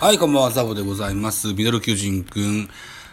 はい、こんばんは、ザボでございます。ミドル巨人くん、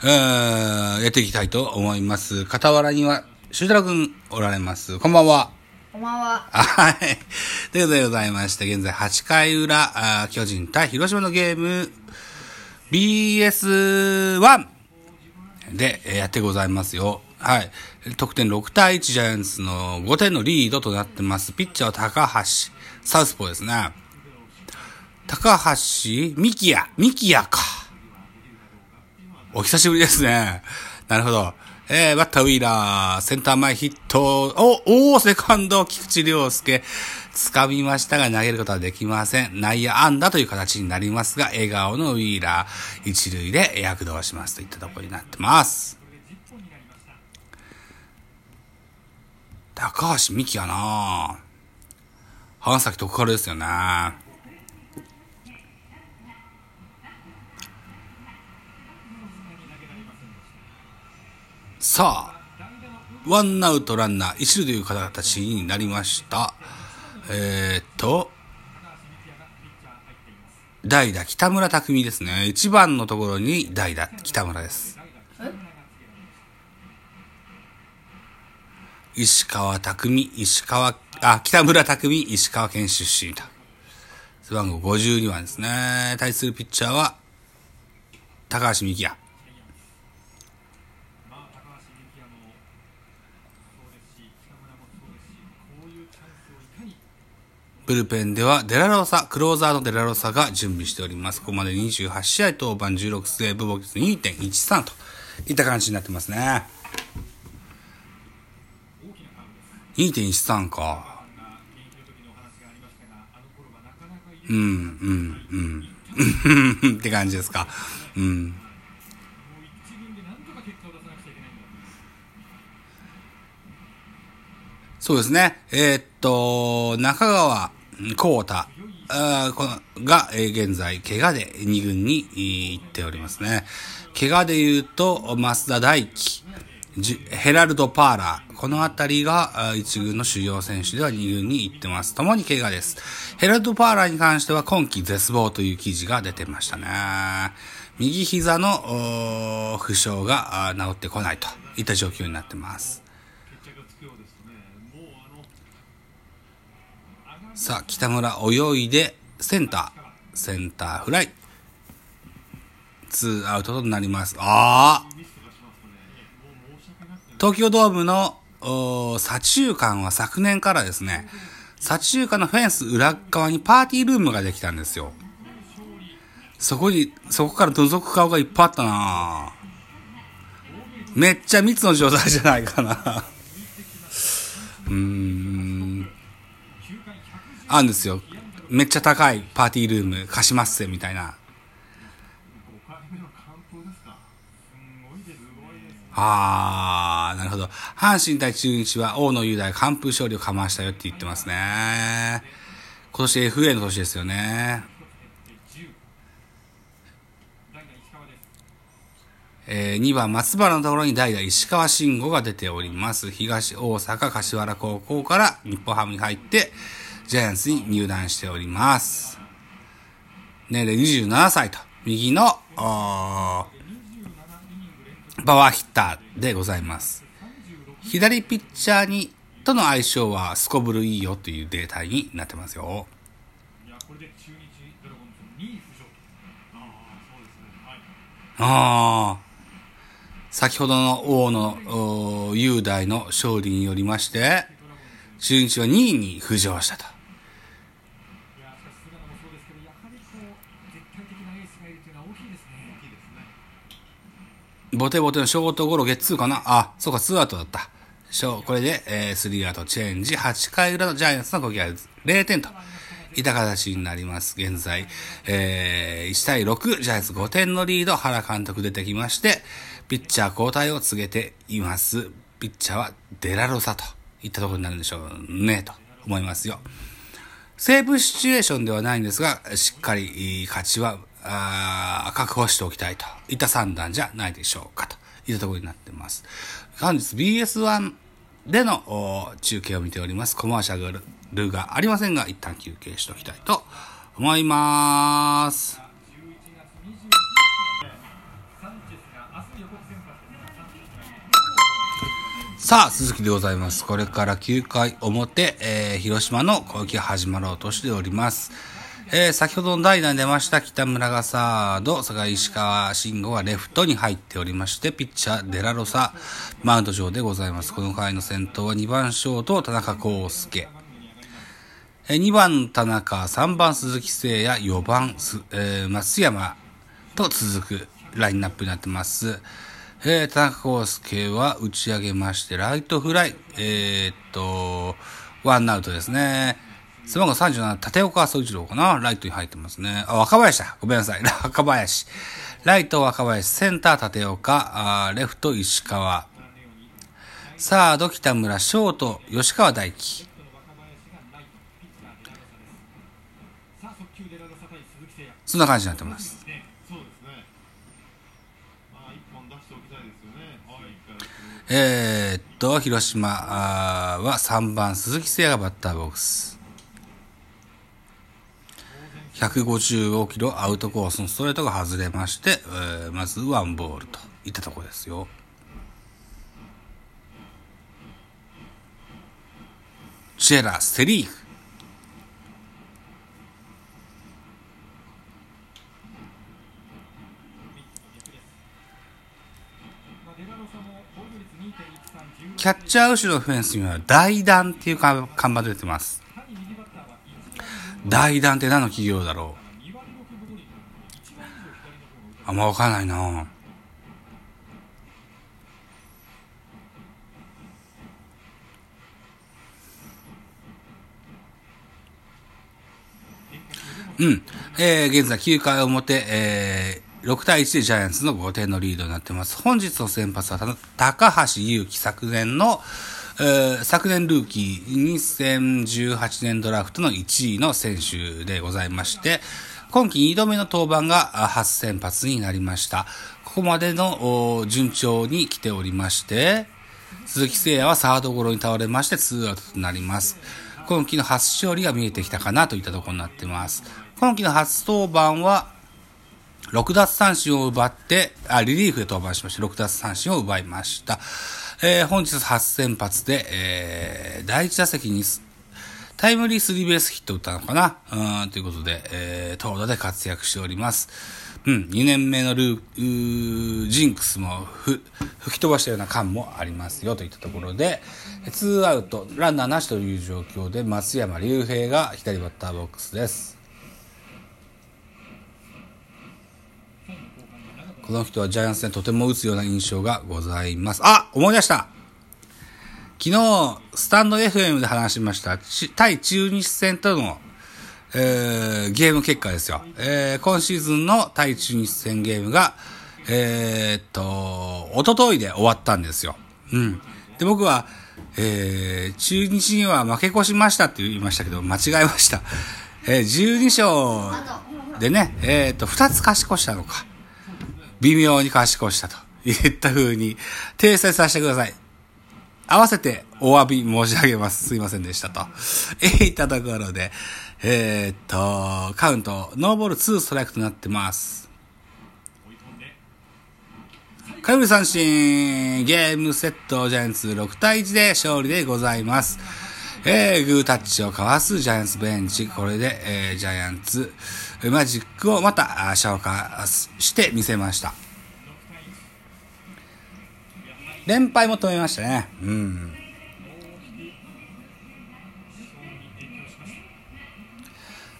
やっていきたいと思います。傍らには、シュータラくんおられます。こんばんは。こんばんは。はい。ということでございまして、現在8回裏、巨人対広島のゲーム、BS1 でやってございますよ。はい。得点6対1、ジャイアンツの5点のリードとなってます。ピッチャーは高橋、サウスポーですね。高橋ミキヤか。お久しぶりですね。なるほど。バッターウィーラー、センター前ヒット、セカンド、菊池涼介、掴みましたが投げることはできません。内野安打という形になりますが、笑顔のウィーラー、一塁で躍動しますといったところになってます。高橋ミキヤなぁ。花咲徳栄ですよね。さあ、ワンアウトランナー一塁という形になりました。代打北村拓海ですね。1番のところに代打北村です。北村拓海、石川県出身だ。背番号52番ですね。対するピッチャーは、高橋幹也。ブルペンではクローザーのデラロサが準備しております。ここまで28試合登板16セーブ、防御率 2.13 といった感じになってますね。2.13 か。って感じですか。うん。そうですね。中川幸太が現在怪我で2軍に行っておりますね。怪我で言うと増田大輝、ヘラルドパーラー、このあたりが1軍の主要選手では2軍に行ってます。ともに怪我です。ヘラルドパーラーに関しては今季絶望という記事が出てましたね。右膝の負傷が治ってこないといった状況になってます。さあ、北村泳いでセンターフライ、2アウトとなります。東京ドームの左中間は昨年からですね、左中間のフェンス裏側にパーティールームができたんですよ。そこから覗く顔がいっぱいあったな。めっちゃ密の状態じゃないかな。あるんですよ。めっちゃ高いパーティールーム貸しますみたいな。なるほど。阪神対中日は大野雄大完封勝利をかましたよって言ってますね。今年 FA の年ですよね。2番松原のところに代打石川慎吾が出ております。東大阪柏原高校から日本ハムに入ってジャイアンツに入団しております。年齢27歳と、右のパワーヒッターでございます。左ピッチャーとの相性はすこぶるいいよというデータになってますよ。先ほどの大野雄大の勝利によりまして、中日は2位に浮上したと。ボテボテのショートゴロゲッツーかな。そうか、2アウトだった。これで、3アウトチェンジ。8回裏のジャイアンツの攻撃は0点といった形になります。現在、1対6、ジャイアンツ5点のリード、原監督出てきまして、ピッチャー交代を告げています。ピッチャーはデラロサといったところになるんでしょうねと思いますよ。セーブシチュエーションではないんですが、しっかり勝ちは確保しておきたいといった算段じゃないでしょうかといったところになってます。本日 BS1 での中継を見ております。コマーシャルがありませんが、一旦休憩しておきたいと思います。さあ、鈴木でございます。これから9回表、広島の攻撃が始まろうとしております。先ほどの代打に出ました北村がサード、それから石川慎吾がレフトに入っておりまして、ピッチャーデラロサ、マウンド上でございます。この回の先頭は2番ショート、田中康介。2番田中、3番鈴木誠也、4番、松山と続くラインナップになってます。田中康介は打ち上げまして、ライトフライ、ワンアウトですね。背番号37、立岡総一郎かな、ライトに入ってますね。あ、若林だ。ごめんなさい。若林。ライト若林、センター立岡、レフト石川。サード北村、ショート吉川大輝。そんな感じになってます。広島は3番鈴木誠也がバッターボックス。155キロアウトコースのストレートが外れまして、まずワンボールといったところですよ。チェラ、セリーフ。キャッチャー後ろのフェンスには代弾っていう看板出てます。代弾って何の企業だろう、あんま分かんないな。現在9回表、6対1でジャイアンツの5点のリードになってます。本日の先発は高橋優輝、昨年ルーキー2018年ドラフトの1位の選手でございまして、今季2度目の登板が初先発になりました。ここまでの順調に来ておりまして、鈴木誠也はサードゴロに倒れまして2アウトとなります。今季の初勝利が見えてきたかなといったところになってます。今季の初登板は、6奪三振を奪って、リリーフで登板しまして、6奪三振を奪いました。本日初先発で、第1打席にタイムリースリーベースヒットを打ったのかな、ということで、投打で活躍しております。2年目のジンクスも吹き飛ばしたような感もありますよといったところで、2アウト、ランナーなしという状況で、松山竜平が左バッターボックスです。この人はジャイアンツ戦とても打つような印象がございます。あ、思い出した。昨日、スタンド FM で話しました、対中日戦との、ゲーム結果ですよ。今シーズンの対中日戦ゲームが、おとといで終わったんですよ。で、僕は、中日には負け越しましたって言いましたけど、間違えました。12勝でね、2つ勝ち越したのか。微妙に賢したといった風に訂正させてください。合わせてお詫び申し上げます。すいませんでしたと。いただくので、カウント、ノーボール2ストライクとなってます。空振り三振、ゲームセット、ジャイアンツ6対1で勝利でございます。グータッチをかわすジャイアンツベンチ。これで、ジャイアンツマジックをまた消化してみせました。連敗も止めましたね。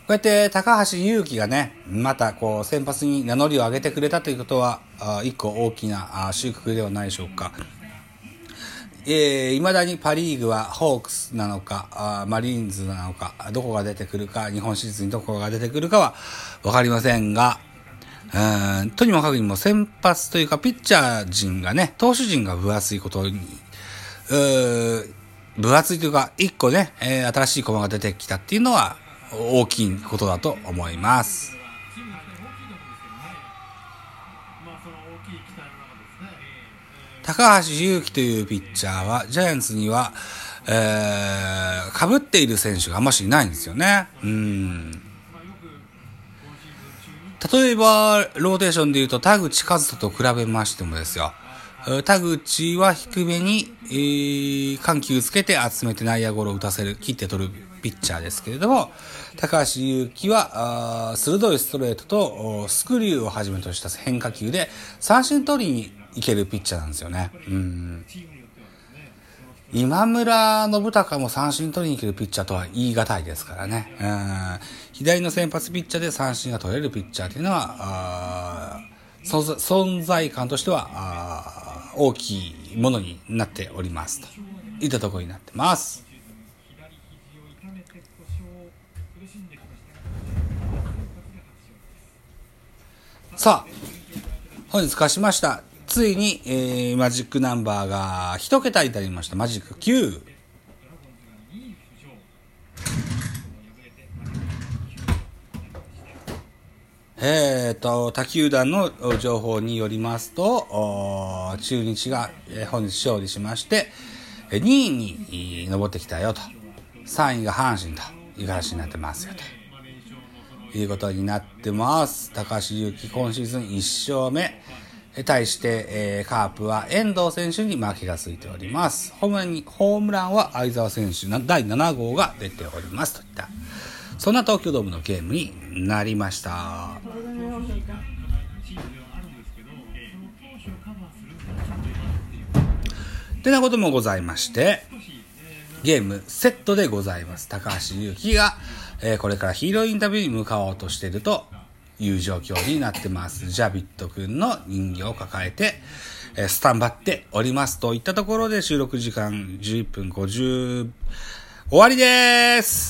こうやって高橋優輝がね、またこう先発に名乗りを上げてくれたということは、一個大きな収穫ではないでしょうか。未だにパリーグはホークスなのか、マリーンズなのか、どこが出てくるか、日本シリーズにどこが出てくるかはわかりませんが、とにもかくにも先発というかピッチャー陣がね、投手陣が分厚いことに、分厚いというか、一個ね、新しい駒が出てきたっていうのは大きいことだと思います。高橋優輝というピッチャーはジャイアンツには、被っている選手があんましいないんですよね。例えばローテーションでいうと田口和人と比べましてもですよ、田口は低めに、緩急つけて集めて内野ゴロを打たせる、切って取るピッチャーですけれども、高橋優貴は鋭いストレートとスクリューをはじめとした変化球で三振取りにいけるピッチャーなんですよね。今村信孝も三振取りに行けるピッチャーとは言い難いですからね。左の先発ピッチャーで三振が取れるピッチャーというのは存在感としては大きいものになっておりますといったところになってます。さあ、本日勝ちました。ついに、マジックナンバーが1桁になりました。マジック9。他球団の情報によりますと、中日が本日勝利しまして、2位に上ってきたよと。3位が阪神という形になってますよということになってます。高橋優貴今シーズン1勝目。対して、カープは遠藤選手に負けがついております。ホームランは相澤選手第7号が出ておりますといった、そんな東京ドームのゲームになりました。てなこともございまして、ゲームセットでございます。高橋優貴が、これからヒーローインタビューに向かおうとしているという状況になってます。ジャビットくんの人形を抱えてスタンバっておりますといったところで、収録時間11分50終わりです。